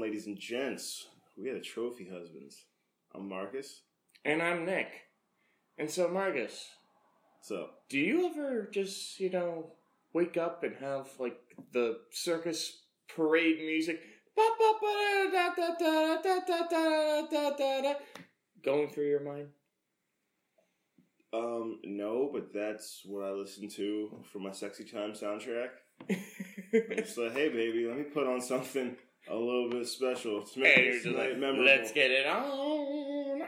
on, ladies and gents? We are the Trophy Husbands. I'm Marcus. And I'm Nick. And so, Marcus. What's up? Do you ever just, you know, wake up and have, like, the circus parade music going through your mind? No, but that's what I listen to for my Sexy Time soundtrack. It's like, hey, baby, let me put on something a little bit special to make this night memorable. Let's get it on.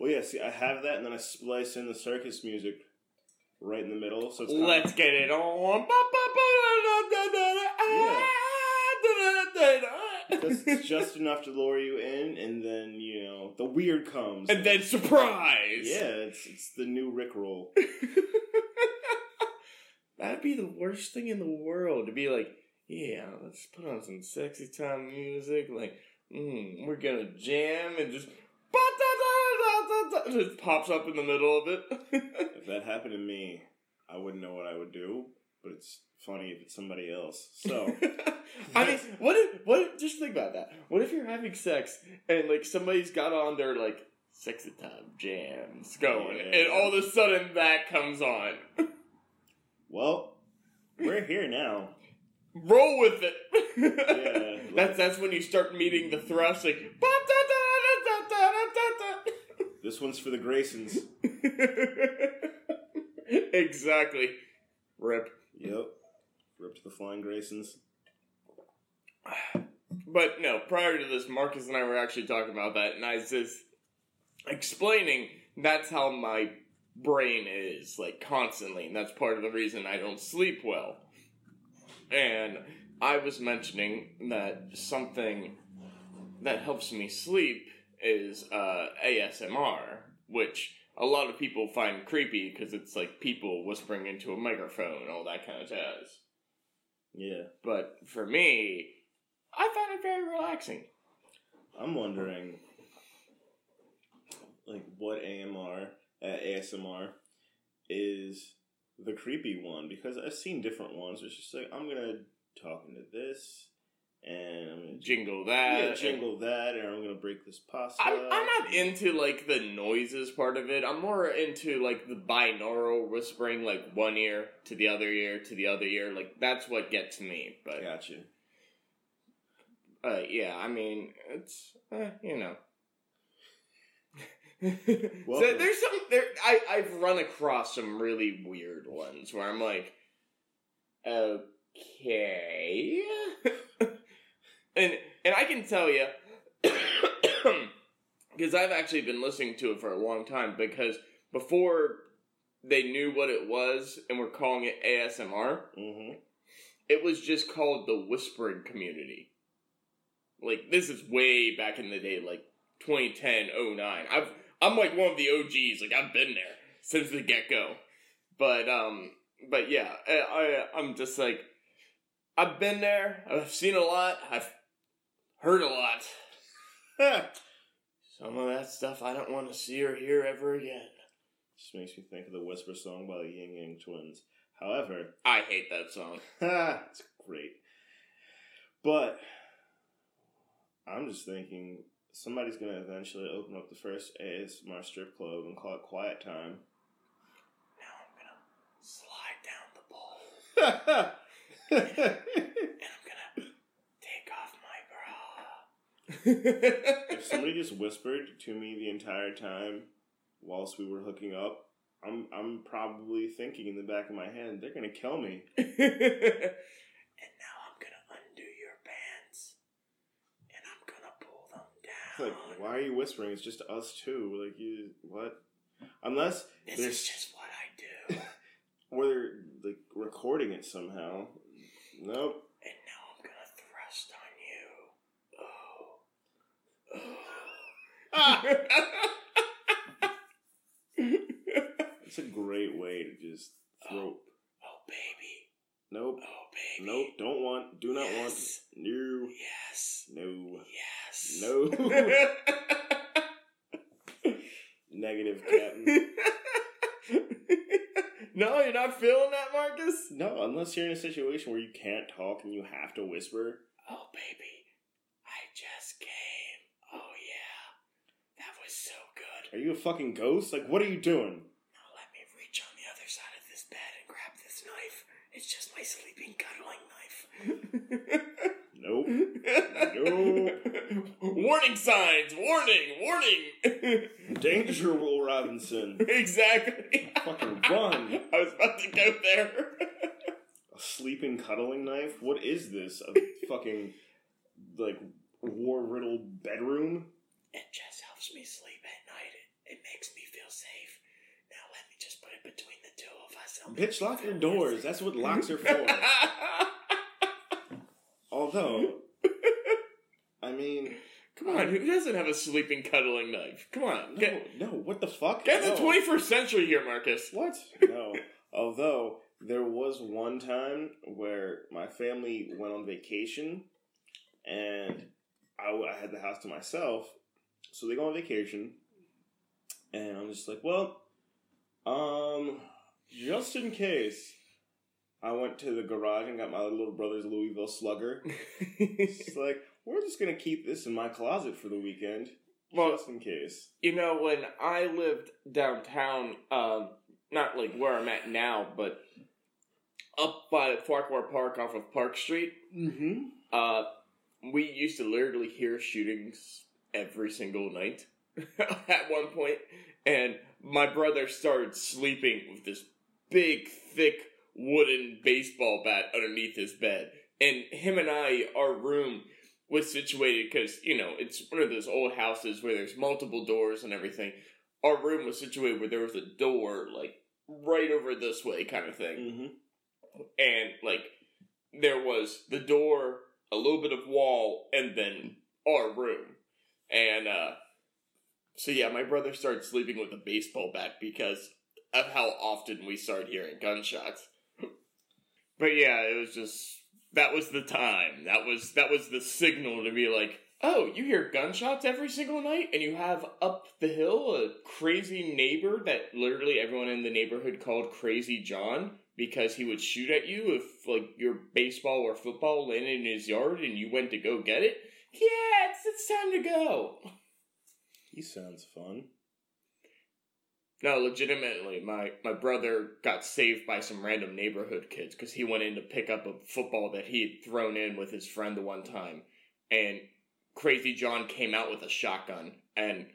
Well, yeah, see, I have that, and then I splice in the circus music right in the middle. So it's let's get it on. Yeah. That's just enough to lure you in, and then, you know, the weird comes. And then surprise! Yeah, it's the new Rickroll. That'd be the worst thing in the world, to be like, yeah, let's put on some Sexy Time music, like, we're gonna jam, and just it pops up in the middle of it. If that happened to me, I wouldn't know what I would do, but it's funny if it's somebody else. So, I mean, what if, just think about that. What if you're having sex and, like, somebody's got on their, like, Sexy Time jams going, and all of a sudden that comes on? Well, we're here now. Roll with it. Yeah, like, that's when you start meeting the thrust. Like, this one's for the Graysons. Exactly. Rip. Yep. Rip to the flying Graysons. But no, prior to this, Marcus and I were actually talking about that, and I was just explaining that's how my brain is, like, constantly, and that's part of the reason I don't sleep well. And I was mentioning that something that helps me sleep is ASMR, which a lot of people find creepy because it's like people whispering into a microphone, all that kind of jazz. Yeah. But for me, I found it very relaxing. I'm wondering, like, what ASMR is the creepy one, because I've seen different ones. It's just like, I'm gonna talk into this, and I'm gonna jingle that, and I'm gonna break this pasta. I'm not into, like, the noises part of it. I'm more into, like, the binaural whispering, like, one ear to the other ear to the other ear. Like, that's what gets me. But gotcha. Yeah, I mean, it's you know. Well, so there's some I've run across some really weird ones where I'm like, okay, and I can tell you because I've actually been listening to it for a long time, because before they knew what it was and were calling it ASMR, it was just called the whispering community. Like, this is way back in the day, like 2010, 09. I'm like one of the OGs. Like, I've been there since the get-go. But yeah, I'm just like, I've been there. I've seen a lot. I've heard a lot. Some of that stuff I don't want to see or hear ever again. Just makes me think of the Whisper song by the Ying Yang Twins. However, I hate that song. It's great. But I'm just thinking, somebody's going to eventually open up the first ASMR strip club and call it Quiet Time. Now I'm going to slide down the pole. And I'm going to take off my bra. If somebody just whispered to me the entire time whilst we were hooking up, I'm probably thinking in the back of my head, they're going to kill me. And now I'm going to undo your pants. And I'm going to pull them. Like, why are you whispering? It's just us two. Like, you, what? Unless this is just what I do. Or they're, like, recording it somehow. Nope. And now I'm gonna thrust on you. Oh. It's a great way to just throw. Oh baby. Nope. Oh baby. Nope. Don't want. Do not yes. want. No. Yes. No. Yes. No. Negative, Captain. No, you're not feeling that, Marcus? No, unless you're in a situation where you can't talk and you have to whisper. Oh, baby. game. Oh, yeah. That was so good. Are you a fucking ghost? Like, what are you doing? Now let me reach on the other side of this bed and grab this knife. It's just my sleeping, cuddling knife. Nope. Nope. Warning signs! Warning! Warning! Danger, Will Robinson. Exactly. Fucking run. I was about to go there. A sleeping, cuddling knife? What is this? A fucking, like, war-riddled bedroom? It just helps me sleep at night. It makes me feel safe. Now let me just put it between the two of us. Bitch, lock your doors. Safe. That's what locks are for. Although, I mean... Come on, who doesn't have a sleeping, cuddling knife? Come on. No, what the fuck? That's the 21st century here, Marcus. What? No. Although, there was one time where my family went on vacation, and I had the house to myself. So they go on vacation, and I'm just like, well, just in case... I went to the garage and got my little brother's Louisville Slugger. It's like, we're just going to keep this in my closet for the weekend. Well, just in case. You know, when I lived downtown, not like where I'm at now, but up by Farquhar Park off of Park Street, mm-hmm. We used to literally hear shootings every single night at one point. And my brother started sleeping with this big, thick wooden baseball bat underneath his bed. And him and I, our room was situated because, you know, it's one of those old houses where there's multiple doors and everything. Our room was situated where there was a door, like, right over this way kind of thing. Mm-hmm. And, like, there was the door, a little bit of wall, and then our room. And, so yeah, my brother started sleeping with a baseball bat because of how often we started hearing gunshots. But yeah, it was just, that was the time. That was the signal to be like, oh, you hear gunshots every single night? And you have up the hill a crazy neighbor that literally everyone in the neighborhood called Crazy John because he would shoot at you if, like, your baseball or football landed in his yard and you went to go get it. Yeah, it's time to go. He sounds fun. No, legitimately, my brother got saved by some random neighborhood kids because he went in to pick up a football that he had thrown in with his friend the one time. And Crazy John came out with a shotgun and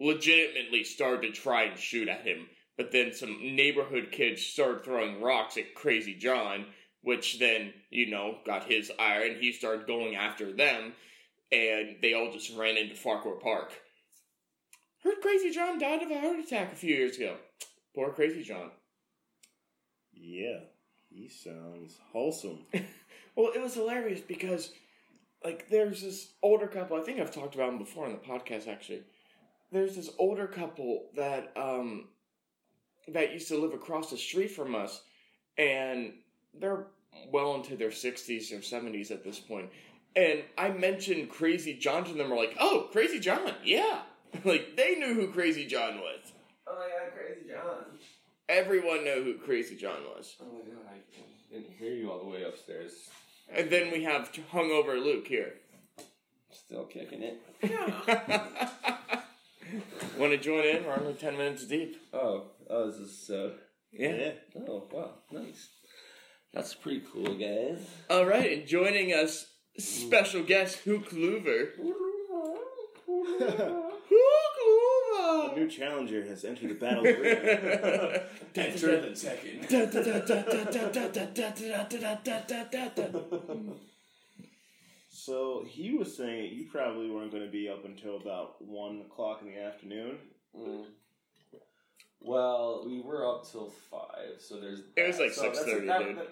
legitimately started to try and shoot at him. But then some neighborhood kids started throwing rocks at Crazy John, which then, you know, got his ire and he started going after them. And they all just ran into Farquhar Park. Heard Crazy John died of a heart attack a few years ago. Poor Crazy John. Yeah, he sounds wholesome. Well, it was hilarious because, like, there's this older couple. I think I've talked about them before on the podcast, actually. There's this older couple that used to live across the street from us. And they're well into their 60s or 70s at this point. And I mentioned Crazy John to them. We're like, oh, Crazy John, yeah. Like, they knew who Crazy John was. Oh my god, Crazy John. Everyone knew who Crazy John was. Oh my god, I didn't hear you all the way upstairs. And then we have hungover Luke here. Still kicking it. Yeah. Want to join in? We're only 10 minutes deep. Oh, this is so... Yeah. Oh, wow, nice. That's pretty cool, guys. All right, and joining us, special guest Hugh Clover. A new challenger has entered the battle arena. Enter the second. So he was saying you probably weren't going to be up until about 1 o'clock in the afternoon. Mm. Well, we were up till 5, so there's. It was like 6:30, dude.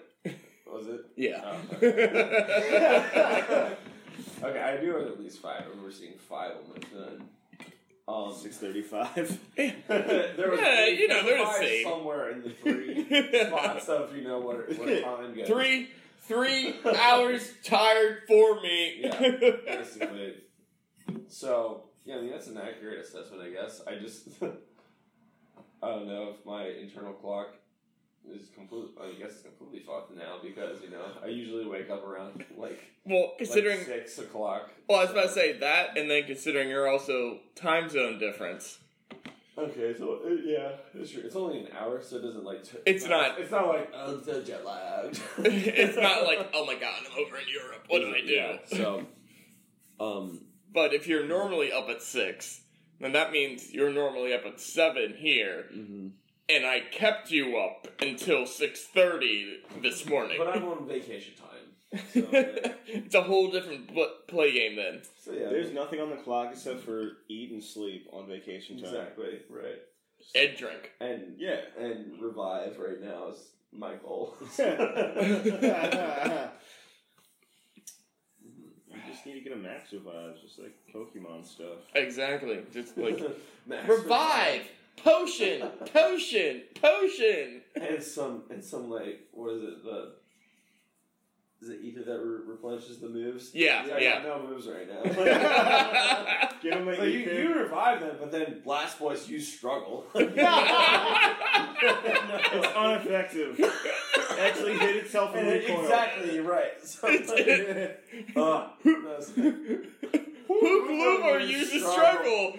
Was it? Yeah. Oh, okay. Okay, I do have at least 5. I remember seeing 5 on the phone. 6:35. There was five somewhere in the 3 spots of, you know, what time goes. 3 hours tired for me. Yeah, basically. So, yeah, I mean, that's an accurate assessment, I guess. I don't know if my internal clock is complete. I guess it's completely fucked now because, you know, I usually wake up around considering 6 o'clock. Well, I was about to say that, and then considering you're also time zone difference. Okay, so yeah, it's true. It's only an hour, so it doesn't like. It's not like I'm so jet lagged. It's not like, oh my god, I'm over in Europe. What do I do? Yeah, so, but if you're normally up at 6, then that means you're normally up at 7 here, mm-hmm. and I kept you up until 6:30 this morning. But I'm on vacation time. So, it's a whole different play game then. So yeah, there's nothing on the clock except for eat and sleep on vacation time. Exactly, right. And drink. And yeah, and revive right now is my goal. You just need to get a max revive, just like Pokemon stuff. Exactly, just like max revive, potion, and some like what is it? Is it ether that replenishes the moves? Yeah. I got no moves right now. Get him like you revive them, but then Blast Boys, you struggle. It's ineffective. Actually hit itself in the corner. Exactly, right. So Hugh Clover used to struggle.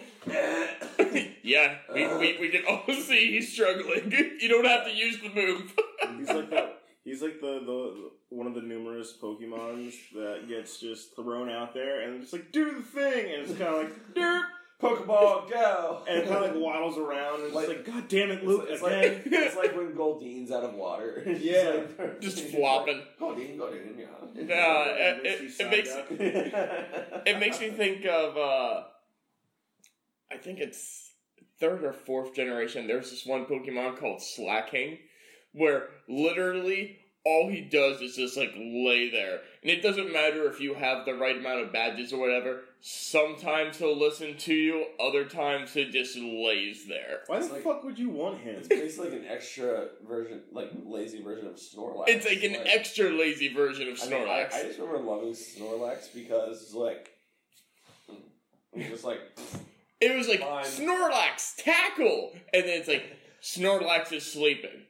Yeah, we can all see he's struggling. You don't have to use the move. He's like that. He's like the one of the numerous Pokemons that gets just thrown out there and just like do the thing, and it's kind of like derp. Pokeball, go! And it kind of like waddles around and like, just like, god damn it, Luke, again. It's like when Goldeen's out of water. Yeah. Just flopping. Like, Goldeen, yeah. No, it makes me think of, I think it's 3rd or 4th generation, there's this one Pokemon called Slaking, where literally all he does is just like lay there. And it doesn't matter if you have the right amount of badges or whatever. Sometimes he'll listen to you, other times he just lays there. Why the fuck would you want him? It's basically like an extra version, like lazy version of Snorlax. It's like an extra lazy version of Snorlax. I just remember loving Snorlax because it's like, it was like, fine. Snorlax, tackle! And then it's like, Snorlax is sleeping.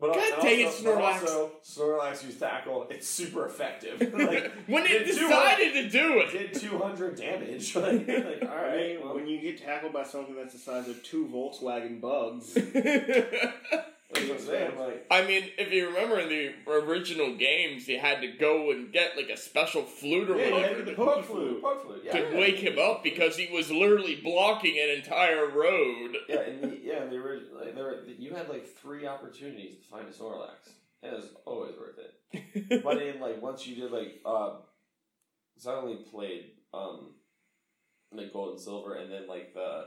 But God dang it, Snorlax. Also, Snorlax, you tackle, it's super effective. Like, when it decided to do it. Did 200 damage. Like, all right. I mean, when you get tackled by something that's the size of 2 Volkswagen Bugs. I mean, if you remember in the original games, you had to go and get like a special flute or whatever. Yeah, the poke flute. Yeah, to wake him up because he was literally blocking an entire road. Yeah, and the original, like, you had like 3 opportunities to find a Snorlax. And it was always worth it. But in like once you did like, because I only played like Gold and Silver, and then like the.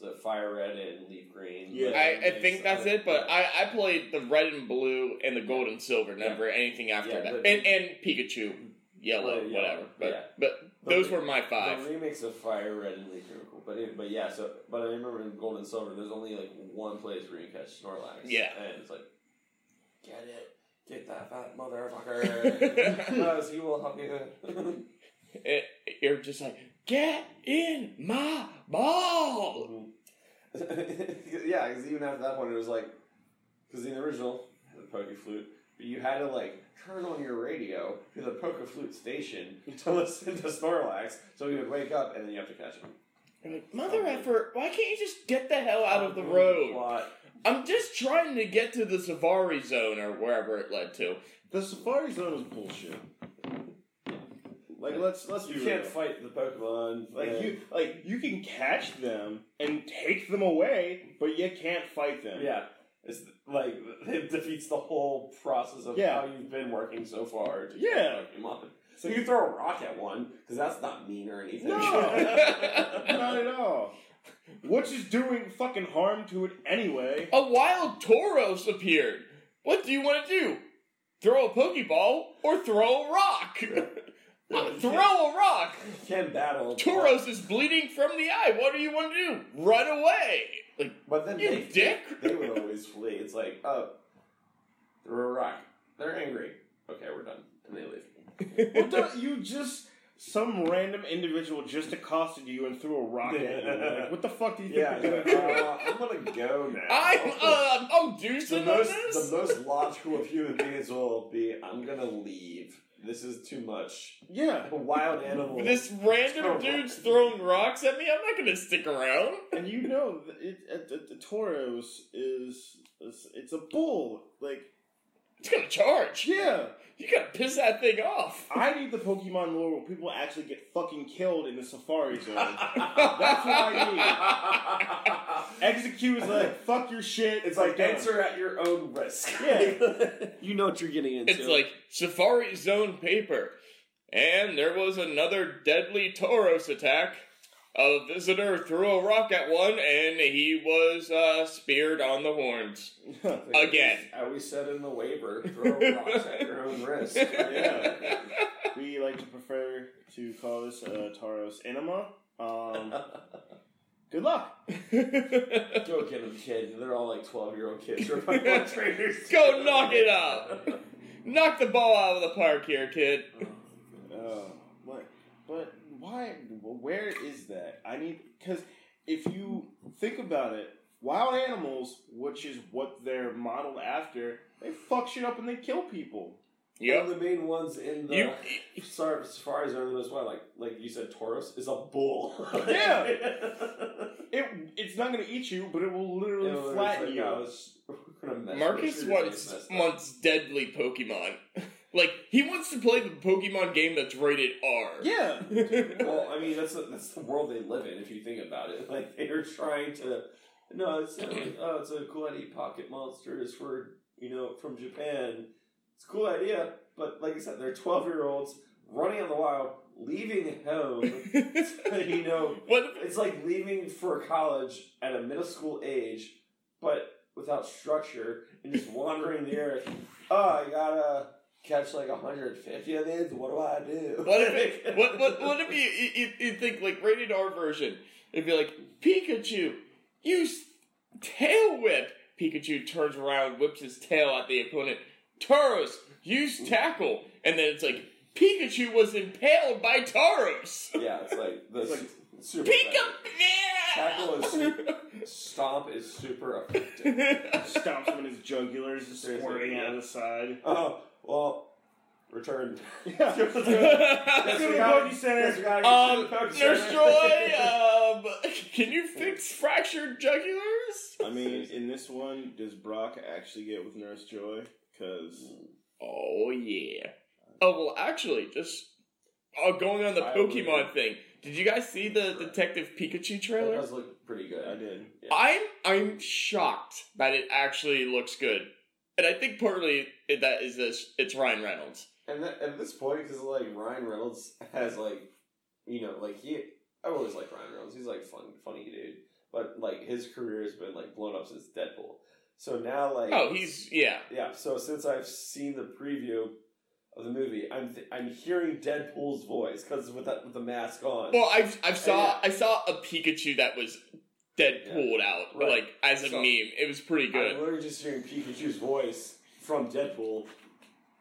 So Fire Red and Leaf Green. Yeah, I think that's it, but yeah. I played the Red and Blue and the Gold and Silver, never anything after that. And Pikachu, Yellow, whatever. But, yeah. but those were my 5. The remakes of Fire Red and Leaf Green were cool. But I remember in Gold and Silver, there's only like one place where you can catch Snorlax. Yeah. And it's like, get it. Get that fat motherfucker. Because he will help you. You're just like, get in my ball! Mm-hmm. Yeah, because even after that point, it was like, because in the original, the Poke Flute, but you had to like turn on your radio to the Poke Flute station to listen to Snorlax, so he would wake up and then you have to catch him. And like, mother effort, why can't you just get the hell out of the road? I'm just trying to get to the Safari Zone or wherever it led to. The Safari Zone is bullshit. Like let's you can't fight the Pokemon. You can catch them and take them away, but you can't fight them. Yeah, it's like it defeats the whole process of how you've been working so far to catch Pokemon. So you can throw a rock at one because that's not mean or anything. No, not at all. Which is doing fucking harm to it anyway. A wild Tauros appeared. What do you want to do? Throw a Pokeball or throw a rock? Throw a rock! Can battle. Tauros is bleeding from the eye. What do you want to do? Run away! Like, but then you dick! They would always flee. It's like, oh, throw a rock. They're angry. Okay, we're done. And they leave. Well, you just... some random individual just accosted you and threw a rock at you. Like, what the fuck do you think you're gonna do? I'm gonna go now. I'm deucing this. The most logical of human beings will be, I'm gonna leave. This is too much. Yeah. A wild animal. This random dude's throwing rocks at me? I'm not going to stick around. And you know, the Tauros is it's a bull. Like, it's going to charge. Yeah. You got to piss that thing off. I need the Pokemon lore where people actually get fucking killed in the Safari Zone. That's what I need. Execute is like, fuck your shit. It's like, answer at your own risk. Yeah. You know what you're getting into. It's like, Safari Zone paper. And there was another deadly Tauros attack. A visitor threw a rock at one, and he was speared on the horns. Again. I always said in the waiver, throw rocks at your own risk. Yeah. We like to prefer to call this Tauros Enema. Good luck. Go get them, kid. They're all like 12-year-old kids. Or Pokemon trainers. Go knock it up. Knock the ball out of the park here, kid. But why? Where is that? I need, because if you think about it, wild animals, which is what they're modeled after, they fuck shit up and they kill people. Yep. One of the main ones in the Safari Zone as well, like you said, Tauros is a bull. Yeah, it's not going to eat you, but it will literally flatten you. Marcus wants deadly Pokemon. Like, he wants to play the Pokemon game that's rated R. Yeah. Well, I mean, that's the world they live in, if you think about it. Like, they're trying to... No, it's like, oh, it's a cool idea. Pocket monsters for, you know, from Japan. It's a cool idea, but like I said, they're 12-year-olds running on the wild, leaving home, you know. What? It's like leaving for college at a middle school age, but without structure, and just wandering the earth. Oh, I gotta... catch like 150 of these? What do I do? What if you think like rated R version? It'd be like, Pikachu, use tail whip. Pikachu turns around, whips his tail at the opponent. Tauros, use tackle. And then it's like, Pikachu was impaled by Tauros. Yeah, it's like this. It's like super tackle is super, stomp is super effective. Stomps him in his jugular, is squirting out of the side. Oh. Well, return. Yeah. That's what you said. Nurse Joy, can you fix fractured jugulars? I mean, in this one, does Brock actually get with Nurse Joy? Because... Oh, yeah. Oh, well, actually, just... Oh, going on the Pokemon thing. Did you guys see the Detective Pikachu trailer? It does look pretty good. I did. Yeah. I'm shocked that it actually looks good. And I think partly that is this. It's Ryan Reynolds. And that, at this point, because like Ryan Reynolds has like, you know, like he. I always like Ryan Reynolds. He's like funny dude. But like his career has been like blown up since Deadpool. So now like he's. So since I've seen the preview of the movie, I'm hearing Deadpool's voice because with the mask on. Well, I saw a Pikachu that was. Deadpooled out, right. Like, as a meme. It was pretty good. I'm literally just hearing Pikachu's voice from Deadpool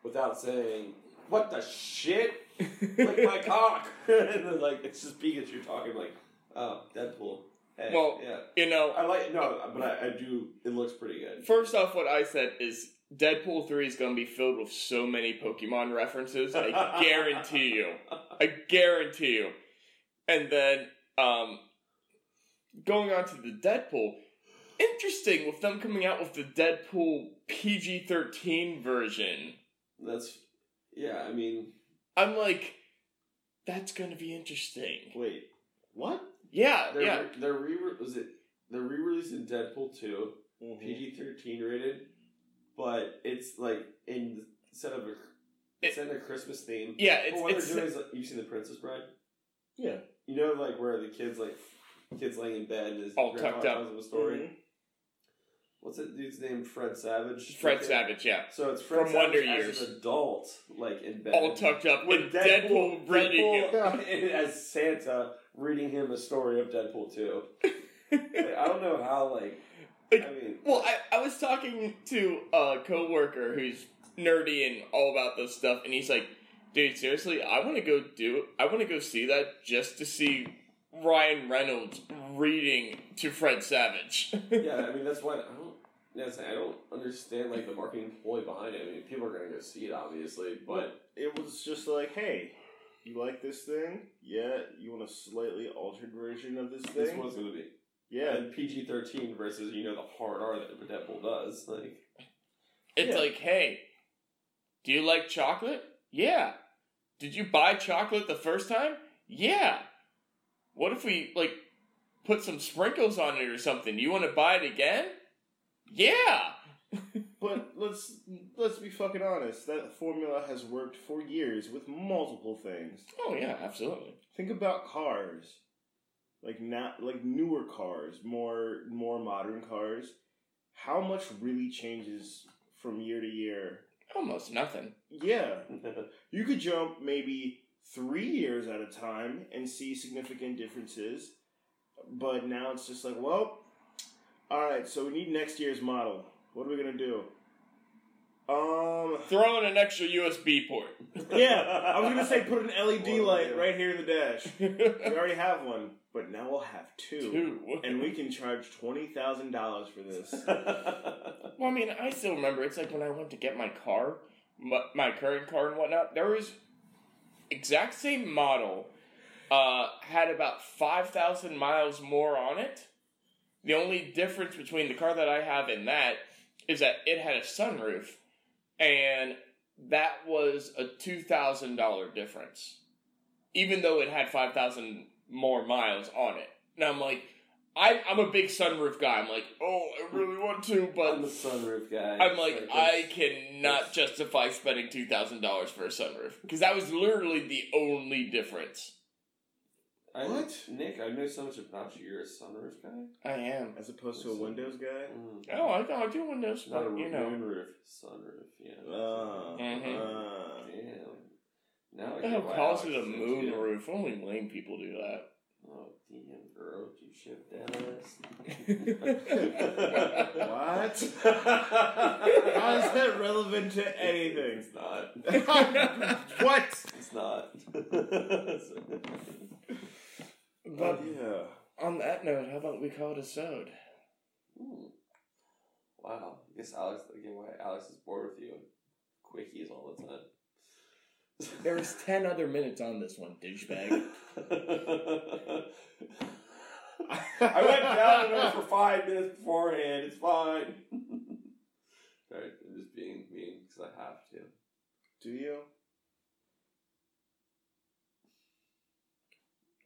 without saying, what the shit? Like, my cock! And then, like, it's just Pikachu talking, like, oh, Deadpool. Hey, well, yeah. You know... I do... It looks pretty good. First off, what I said is Deadpool 3 is going to be filled with so many Pokemon references. I guarantee you. And then, going on to the Deadpool, interesting with them coming out with the Deadpool PG-13 version. I mean... I'm like, that's gonna be interesting. Wait, what? Yeah, They're re-releasing Deadpool 2, mm-hmm. PG-13 rated, but it's like, instead of a Christmas theme. Yeah, it's... But what they're doing is, like, you seen The Princess Bride? Yeah. You know, like, where the kid's like... Kids laying in bed and his grandma tells him a story. Mm-hmm. What's that dude's name? Fred Savage? Savage, yeah. So it's Fred From Savage Wonder as Years. An adult, like, in bed. All tucked up with Deadpool reading him. As Santa reading him a story of Deadpool 2. I don't know how, like... I mean... Well, I was talking to a coworker who's nerdy and all about this stuff, and he's like, Dude, seriously, I want to go see that just to see Ryan Reynolds reading to Fred Savage. Yeah, I mean, that's why I don't understand, like, the marketing ploy behind it. I mean, people are going to go see it, obviously, but... It was just like, hey, you like this thing? Yeah, you want a slightly altered version of this thing? This one's going to be. Yeah. And PG-13 versus, you know, the hard R that Deadpool does. Like, it's like, hey, do you like chocolate? Yeah. Did you buy chocolate the first time? Yeah. What if we, like, put some sprinkles on it or something? You want to buy it again? Yeah. But let's be fucking honest. That formula has worked for years with multiple things. Oh yeah, absolutely. Think about cars. Like newer cars, more modern cars. How much really changes from year to year? Almost nothing. Yeah. You could jump maybe 3 years at a time and see significant differences. But now it's just like, well, alright, so we need next year's model. What are we going to do? Throw in an extra USB port. Yeah, I was going to say put an LED light right here in the dash. We already have one, but now we'll have two. And we can charge $20,000 for this. Well, I mean, I still remember, it's like when I went to get my car, my current car and whatnot, there was exact same model, had about 5,000 miles more on it. The only difference between the car that I have and that is that it had a sunroof, and that was a $2,000 difference, even though it had 5,000 more miles on it. And I'm like, I'm a big sunroof guy. I'm like, oh, I really want to, but... I'm a sunroof guy. I'm like, I cannot justify spending $2,000 for a sunroof, because that was literally the only difference. What? Nick, I know so much about you. You're a sunroof guy? I am. As opposed to a Windows guy? Mm. Oh, I do Windows. Not a moonroof. Sunroof, yeah. Damn. Now I calls it a moonroof? Only lame people do that. Oh, damn, girl. You shift that ass. What? How is that relevant to anything? It's not. What? It's not. But yeah. On that note, how about we call it a sode? Wow. I guess Alex, again, why Alex is bored with you. Quickies all the time. There's 10 other minutes on this one, douchebag. I went down and went for 5 minutes beforehand. It's fine. Sorry, I'm just being mean because I have to. Do you?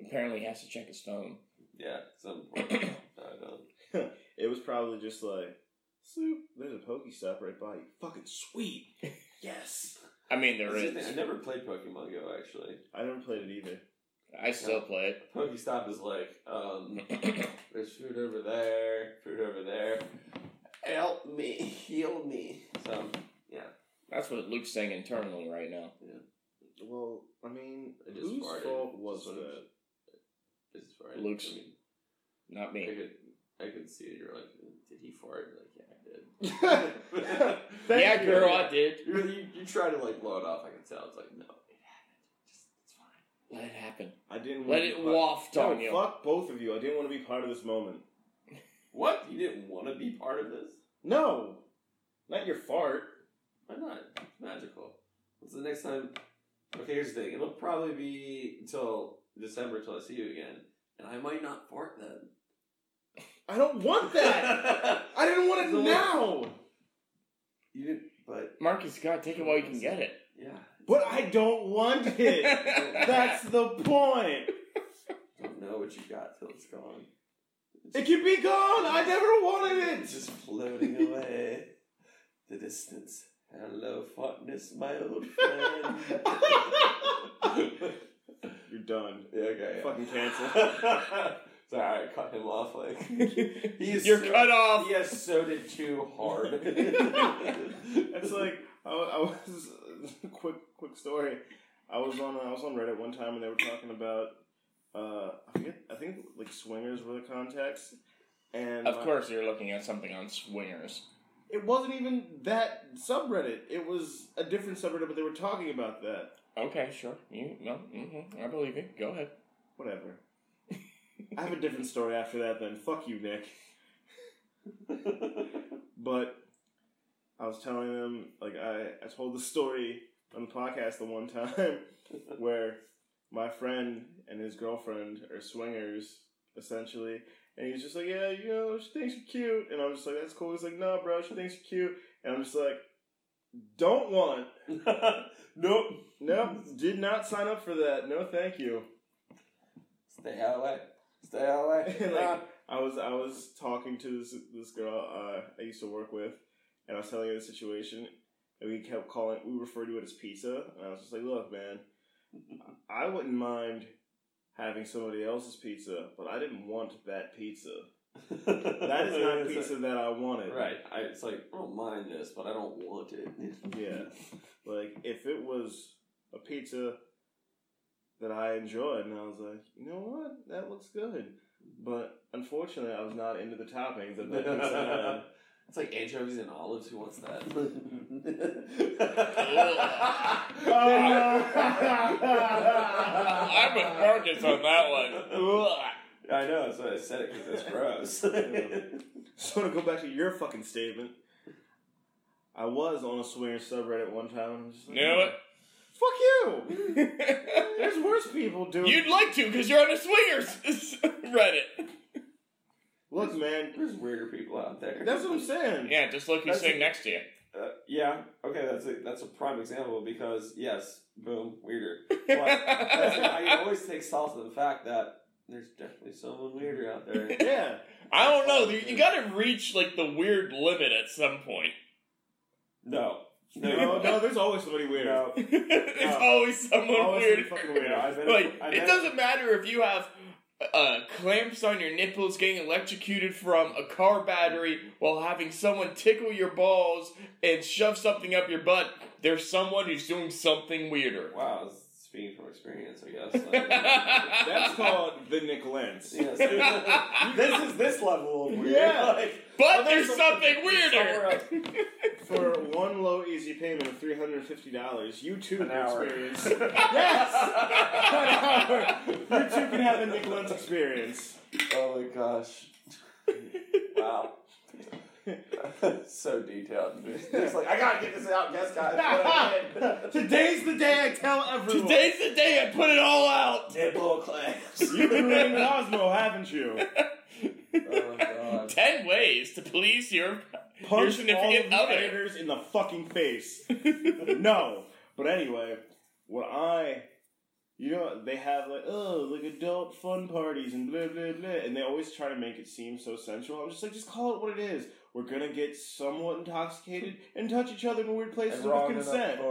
Apparently he has to check his phone. Yeah, some point. I don't. It was probably just like, Sloop, there's a Pokestop right by you. Fucking sweet. Yes. I mean, there is. I never played Pokemon Go, actually. I never played it either. I still play it. Pokestop is like, there's food over there, Help me, heal me. So, yeah. That's what Luke's saying internally right now. Yeah. Well, I mean, whose fault was it? It's fine. Luke's. I mean, not me. I could see it. You're like, did he fart? You're like, yeah, I did. Yeah, girl, I did. You try to like blow it off. I can tell. It's like, no, it happened. Just, it's fine. Let it happen. I didn't. Let it waft on you. Fuck both of you. I didn't want to be part of this moment. What? You didn't want to be part of this? No, not your fart. Why not? It's magical. What's the next time? Okay, here's the thing. It'll probably be until December until I see you again, and I might not fart then. I don't want that. I didn't want it now. You didn't, but Marcus, God, take it while you can get it. Yeah, but I don't want it. That's the point. I don't know what you got till it's gone. It can be gone. I never wanted it. It's just floating away the distance. Hello, fartness, my old friend. You're done. Yeah, okay. Yeah. Fucking cancel. Sorry, I cut him off. Like you're cut off. He has soded too hard. It's like I was quick story. I was on Reddit one time and they were talking about I think like swingers were the context. And of course, you're looking at something on swingers. It wasn't even that subreddit. It was a different subreddit, but they were talking about that. Okay, sure. I believe you. Go ahead. Whatever. I have a different story after that, then. Fuck you, Nick. But I was telling them, like, I told the story on the podcast the one time where my friend and his girlfriend are swingers, essentially. And he's just like, yeah, you know, she thinks you're cute. And I'm just like, that's cool. He's like, no, bro, she thinks you're cute. And I'm just like, don't want. Nope. Did not sign up for that. No, thank you. Stay out of the way. And, like, I was talking to this girl I used to work with, and I was telling her the situation, and we referred to it as pizza. And I was just like, look, man, I wouldn't mind having somebody else's pizza, but I didn't want that pizza. That is not pizza that I wanted. Right. It's like, I don't mind this, but I don't want it. Yeah. Like, if it was a pizza that I enjoyed, and I was like, you know what? That looks good. But, unfortunately, I was not into the toppings of that pizza. It's like anchovies and olives. Who wants that? I'm with Marcus on that one. I know, that's why I said it, because that's gross. So to go back to your fucking statement, I was on a swinger subreddit one time. Like, you know what? Fuck you! There's worse people doing. You'd like to, because you're on a swingers Reddit. Look, man, there's weirder people out there. That's what I'm saying. Yeah, just look who's sitting next to you. Yeah, okay, that's a prime example because, yes, boom, weirder. But I always take solace in the fact that there's definitely someone weirder out there. Yeah. I don't know. You gotta reach, like, the weird limit at some point. No, there's always somebody weird. No. There's always someone weird. Fucking weird. It doesn't matter if you have clamps on your nipples getting electrocuted from a car battery while having someone tickle your balls and shove something up your butt. There's someone who's doing something weirder. Wow, speaking from experience, I guess. Like, that's called the Nick Lentz. Yes. This is this level of weird. Yeah. Like, but there's something weirder. For one low easy payment of $350, you too can experience. Yes! An hour. You too can have a Nick Lentz experience. Oh my gosh. Wow. So detailed. It's like, I gotta get this out, yes guys. Today's the day I tell everyone. Today's the day I put it all out. Deadpool class. You've been reading Cosmo, haven't you? Oh god. 10 ways to please your significant other. Editors in the fucking face. No. But anyway, you know, they have like, oh, like adult fun parties and blah, blah, blah. And they always try to make it seem so sensual. I'm just like, just call it what it is. We're going to get somewhat intoxicated and touch each other in weird places with consent.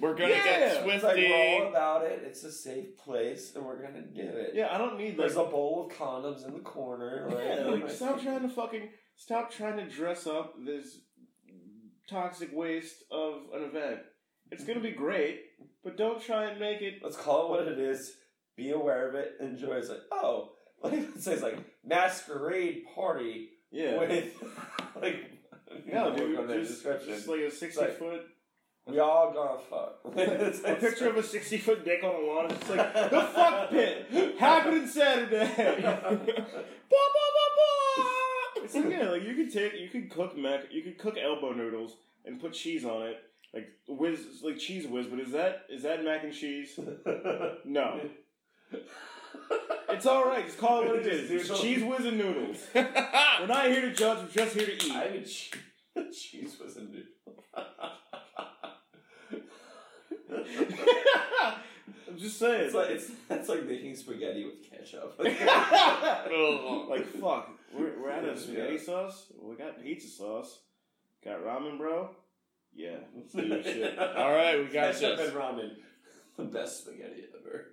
We're going to get swifty. It's like, we're all about it. It's a safe place, and we're going to do it. Yeah, I don't need, like... There's a bowl of condoms in the corner. Right? Yeah, like, Stop trying to dress up this toxic waste of an event. It's going to be great, but don't try and make it... Let's call it what it is. Be aware of it. Enjoy. It's like, oh. It's like, masquerade party. Yeah. With, like, no, dude, just like a 60-foot. We all gonna fuck. A picture of a 60-foot dick on the lawn. It's like, the fuck pit happening Saturday. It's like, yeah, like you could cook elbow noodles and put cheese on it, like cheese whiz. But is that mac and cheese? No. It's alright, just call it what it is. It's cheese whiz and noodles. We're not here to judge, we're just here to eat. Cheese whiz and noodles. I'm just saying. It's like making spaghetti with ketchup. Like, fuck, we're out of spaghetti sauce? We got pizza sauce. Got ramen, bro? Yeah, let's do that shit. Alright, we got ketchup and ramen. The best spaghetti ever.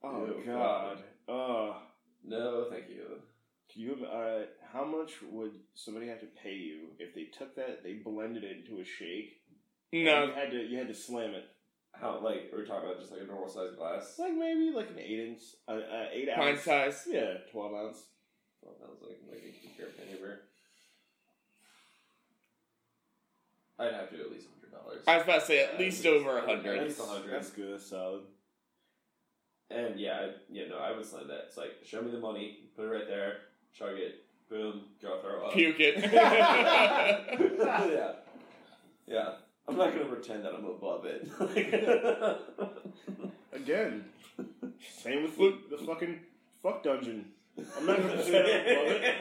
Oh, ew, God. No, thank you. How much would somebody have to pay you if they took that, they blended it into a shake? No. You had to slam it. How, like, we're talking about just like a normal size glass? Like maybe like an 8 ounce. Pint size? Yeah, 12 ounce. 12 ounce, like a penny beer. I'd have to do at least $100. I was about to say at least over $100. At least $100. That's good, solid. And yeah, no, I would slam that. It's like, show me the money, put it right there, chug it, boom, go throw up, puke it. Yeah, yeah. I'm not gonna pretend that I'm above it. Again, same with the fucking fuck dungeon. I'm not gonna pretend I'm above it.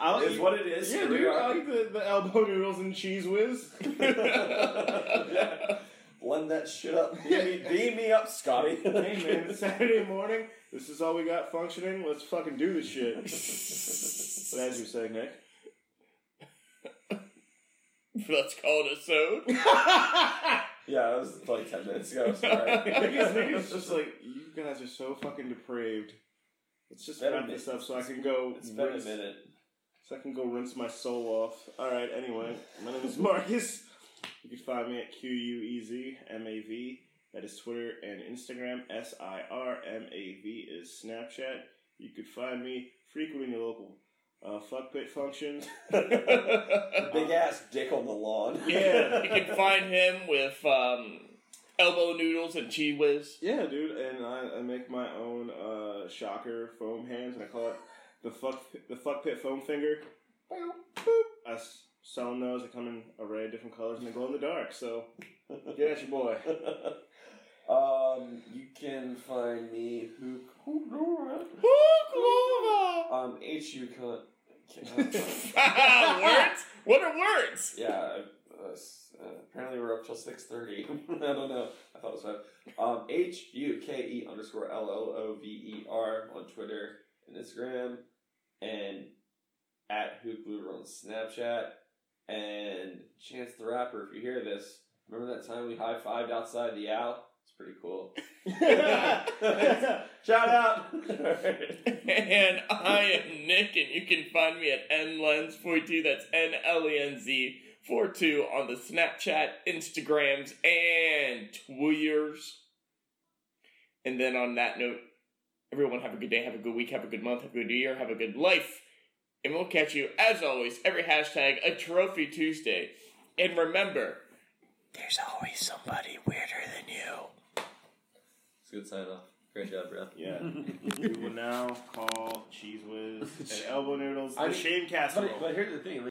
I'll it's eat, what it is. Yeah, dude, I like the elbow noodles and cheese whiz. Yeah. Blend that shit up. Beam me up, Scotty. Hey, man, it's Saturday morning. This is all we got functioning. Let's fucking do this shit. But as you say, Nick. Let's call it a sode. Yeah, that was like 10 minutes ago. Sorry. Because Nick's just like, you guys are so fucking depraved. Let's just wrap this up so I can go. It's been a minute. So I can go rinse my soul off. Alright, anyway. My name is Marcus. You can find me at QUEZMAV. That is Twitter and Instagram. SIRMAV is Snapchat. You could find me frequently in your local fuck pit functions. Big ass dick on the lawn. Yeah. You can find him with elbow noodles and chi whiz. Yeah, dude. And I make my own shocker foam hands, and I call it the fuck pit foam finger. Boop, boop. Selling those, they come in an array of different colors, and they glow in the dark, so get at your boy. You can find me, Hugh Clover. Words? What are words? Yeah, apparently we're up till 6:30. I don't know. I thought it was 5. HUKE_LLOVER on Twitter and Instagram, and at Hugh Clover on Snapchat. And Chance the Rapper, if you hear this, remember that time we high-fived outside the owl? It's pretty cool. Shout out! And I am Nick, and you can find me at nlenz42, that's NLENZ42, on the Snapchat, Instagrams, and Twitters. And then on that note, everyone have a good day, have a good week, have a good month, have a good year, have a good life. And we'll catch you, as always, every hashtag, a Trophy Tuesday. And remember, there's always somebody weirder than you. It's a good sign off. Great job, bro. Yeah. We will now call Cheese Whiz and elbow noodles the shame casserole. But here's the thing.